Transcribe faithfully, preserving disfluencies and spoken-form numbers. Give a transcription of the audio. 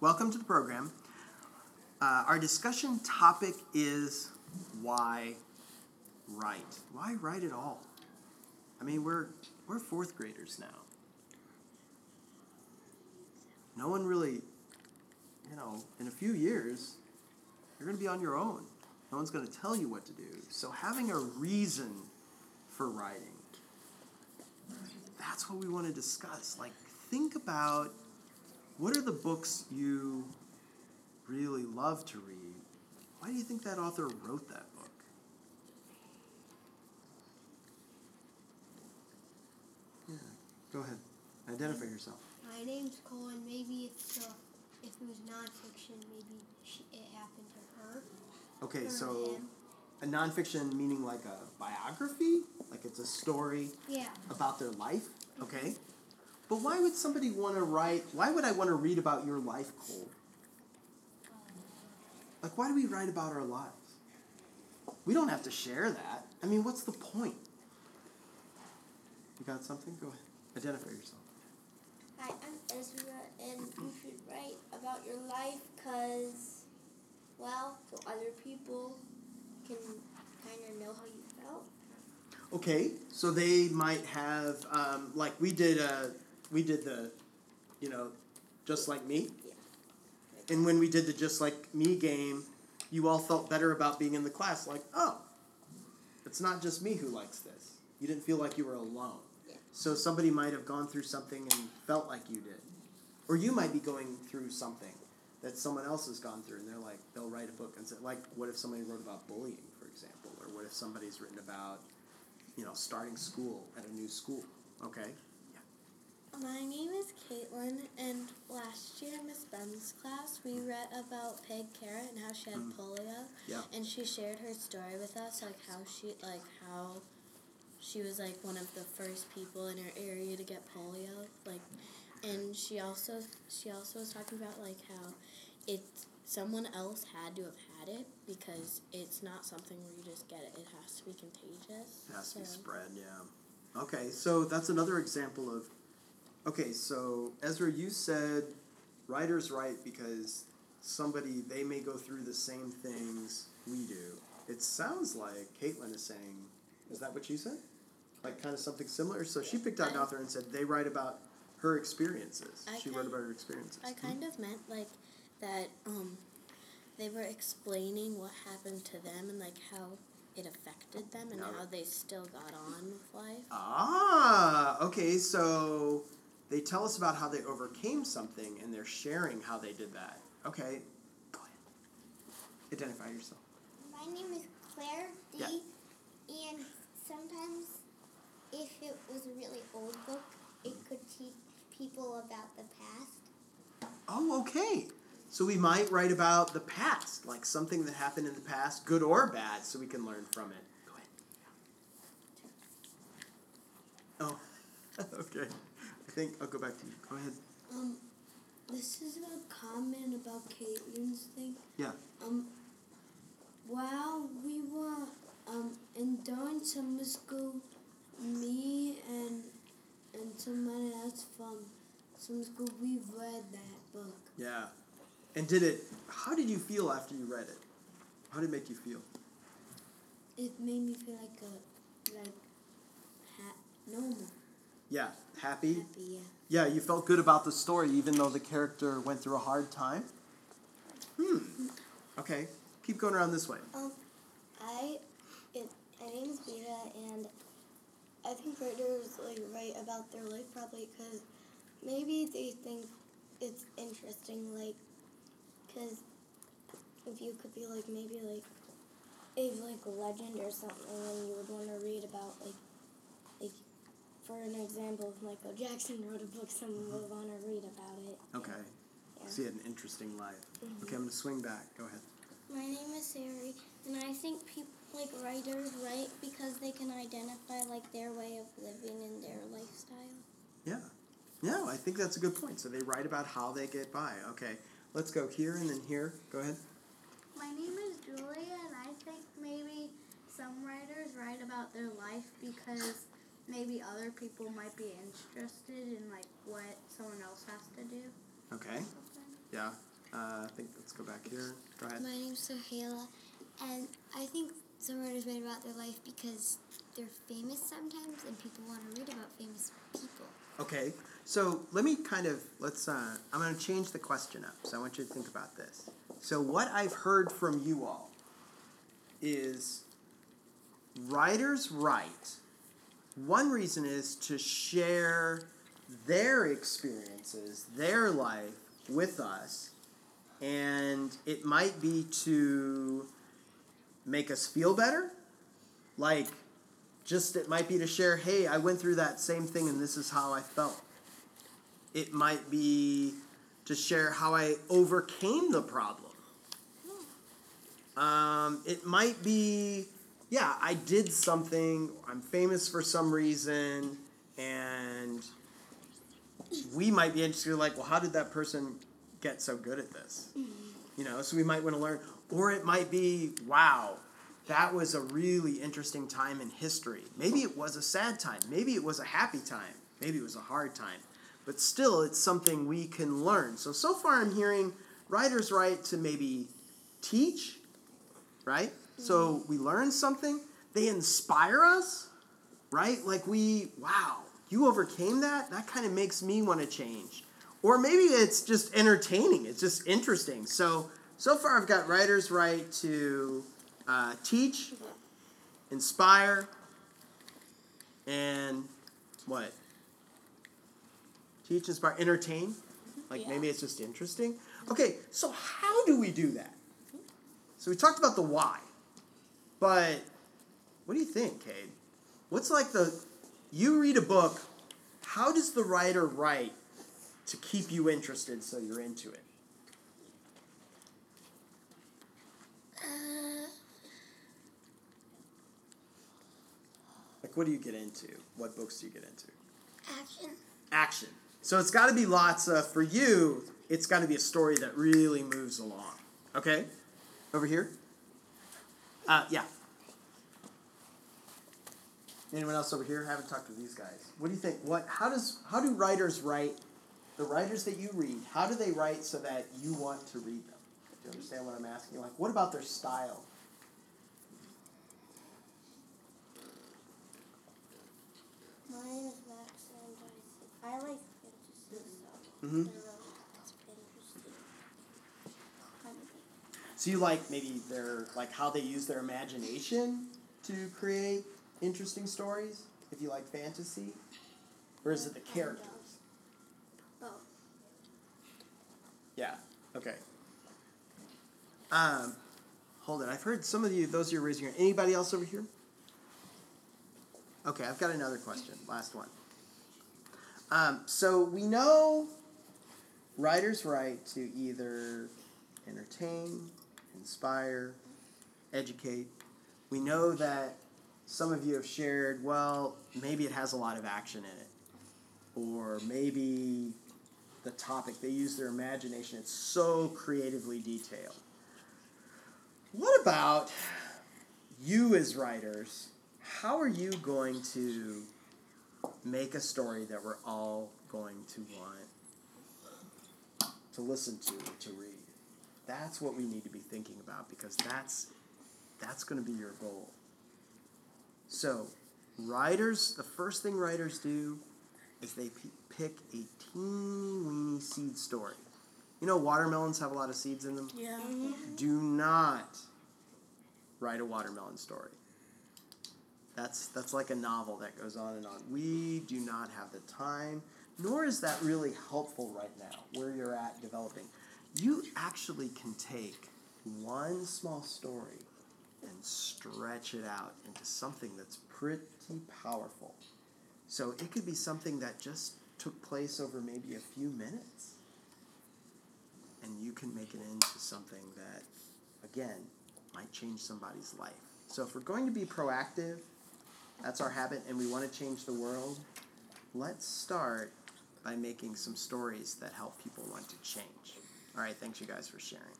Welcome to the program. Uh, our discussion topic is why write? Why write at all? I mean, we're we're fourth graders now. No one really, you know, in a few years, you're going to be on your own. No one's going to tell you what to do. So having a reason for writing, that's what we want to discuss. Like, think about what are the books you really love to read? Why do you think that author wrote that book? Yeah, go ahead. Identify yourself. My name's Cole, and maybe it's, uh, if it was nonfiction, maybe she, it happened to her. Okay, or so him. A nonfiction meaning like a biography? Like it's a story yeah. about their life? Okay. But why would somebody want to write, why would I want to read about your life, Cole? Like, why do we write about our lives? We don't have to share that. I mean, what's the point? You got something? Go ahead. Identify yourself. Hi, I'm Ezra, and you should write about your life because, well, so other people can kind of know how you felt. Okay, so they might have, um, like, we did a, we did the, you know, Just Like Me. Yeah. And when we did the Just Like Me game, you all felt better about being in the class. Like, oh, it's not just me who likes this. You didn't feel like you were alone. Yeah. So somebody might have gone through something and felt like you did. Or you might be going through something that someone else has gone through, and they're like, they'll write a book and say, like, what if somebody wrote about bullying, for example? Or what if somebody's written about, you know, starting school at a new school, okay? My name is Caitlin, and last year in Miss Ben's class, we read about Peg Cara and how she had mm. polio, yeah. and she shared her story with us, like how she, like how she was like one of the first people in her area to get polio, like, and she also she also was talking about like how it's someone else had to have had it because it's not something where you just get it; it has to be contagious. It has so. to be spread, yeah. Okay, so that's another example of. Okay, so, Ezra, you said writers write because somebody, they may go through the same things we do. It sounds like Caitlin is saying, is that what you said? Like kind of something similar? So she picked out an author and said they write about her experiences. I she wrote about her experiences. I kind hmm? of meant, like, that um, they were explaining what happened to them and, like, how it affected them and no. how they still got on with life. Ah, okay, so... They tell us about how they overcame something, and they're sharing how they did that. Okay, go ahead. Identify yourself. My name is Claire D. Yeah. And sometimes, if it was a really old book, it could teach people about the past. Oh, okay. So we might write about the past, like something that happened in the past, good or bad, so we can learn from it. Go ahead. Yeah. Oh, okay. I think I'll go back to you. Go ahead. Um, this is a comment about Caitlin's thing. Yeah. Um, while we were um in during summer school, me and and someone else from summer school, we read that book. Yeah. And did it? How did you feel after you read it? How did it make you feel? It made me feel like a like ha- normal. Yeah, happy? Happy, yeah. Yeah, you felt good about the story, even though the character went through a hard time? Hmm. Okay, keep going around this way. Um, I, it, my name's Vita, and I think writers, like, write about their life probably because maybe they think it's interesting, like, because if you could be, like, maybe, like, a, like, legend or something, and you would want to read about, like, like, for an example, if Michael Jackson wrote a book, someone mm-hmm. would want to read about it. Okay. Yeah. So he had an interesting life. Mm-hmm. Okay, I'm going to swing back. Go ahead. My name is Sari, and I think people, like writers write because they can identify like their way of living and their lifestyle. Yeah. No, I think that's a good point. So they write about how they get by. Okay, let's go here and then here. Go ahead. My name is Julia, and I think maybe some writers write about their life because... Maybe other people might be interested in, like, what someone else has to do. Okay. Yeah. Uh, I think let's go back here. Go ahead. My name's Sohaila, and I think some writers write about their life because they're famous sometimes, and people want to read about famous people. Okay, so let me kind of let's. Uh, I'm going to change the question up. So I want you to think about this. So what I've heard from you all is writers write. One reason is to share their experiences, their life with us, and it might be to make us feel better, like just it might be to share, hey, I went through that same thing and this is how I felt. It might be to share how I overcame the problem. Um, it might be, yeah, I did something, I'm famous for some reason, and we might be interested, like, well, how did that person get so good at this? You know, so we might want to learn. Or it might be, wow, that was a really interesting time in history. Maybe it was a sad time. Maybe it was a happy time. Maybe it was a hard time. But still, it's something we can learn. So, so far I'm hearing writers write to maybe teach, right? So we learn something. They inspire us, right? Like we, wow, you overcame that? That kind of makes me want to change. Or maybe it's just entertaining. It's just interesting. So, so far I've got writers write to uh, teach, inspire, and what? Teach, inspire, entertain. Like yeah. Maybe it's just interesting. Okay, so how do we do that? So we talked about the why. But what do you think, Cade? What's like the, you read a book, how does the writer write to keep you interested so you're into it? Uh, like what do you get into? What books do you get into? Action. Action. So it's got to be lots of, for you, it's got to be a story that really moves along. Okay? Over here. Uh, yeah. Anyone else over here? I haven't talked to these guys. What do you think? What? How does? How do writers write? The writers that you read, how do they write so that you want to read them? Do you understand what I'm asking? Like, what about their style? Mine is Max Andrews. I like fantasy stuff. Mm-hmm. So you like maybe their, like how they use their imagination to create interesting stories, if you like fantasy? Or is it the characters? Oh. Yeah, okay. Um, hold it, I've heard some of you, those of you raising your hand. Anybody else over here? Okay, I've got another question, last one. Um, so we know writers write to either entertain, inspire, educate. We know that some of you have shared, well, maybe it has a lot of action in it. Or maybe the topic, they use their imagination. It's so creatively detailed. What about you as writers? How are you going to make a story that we're all going to want to listen to, to read? That's what we need to be thinking about because that's that's going to be your goal. So, writers, the first thing writers do is they p- pick a teeny weeny seed story. You know, watermelons have a lot of seeds in them. Yeah. Mm-hmm. Do not write a watermelon story. That's that's like a novel that goes on and on. We do not have the time, nor is that really helpful right now where you're at developing. You actually can take one small story and stretch it out into something that's pretty powerful. So it could be something that just took place over maybe a few minutes. And you can make it into something that, again, might change somebody's life. So if we're going to be proactive, that's our habit, and we want to change the world, let's start by making some stories that help people want to change. All right, thanks you guys for sharing.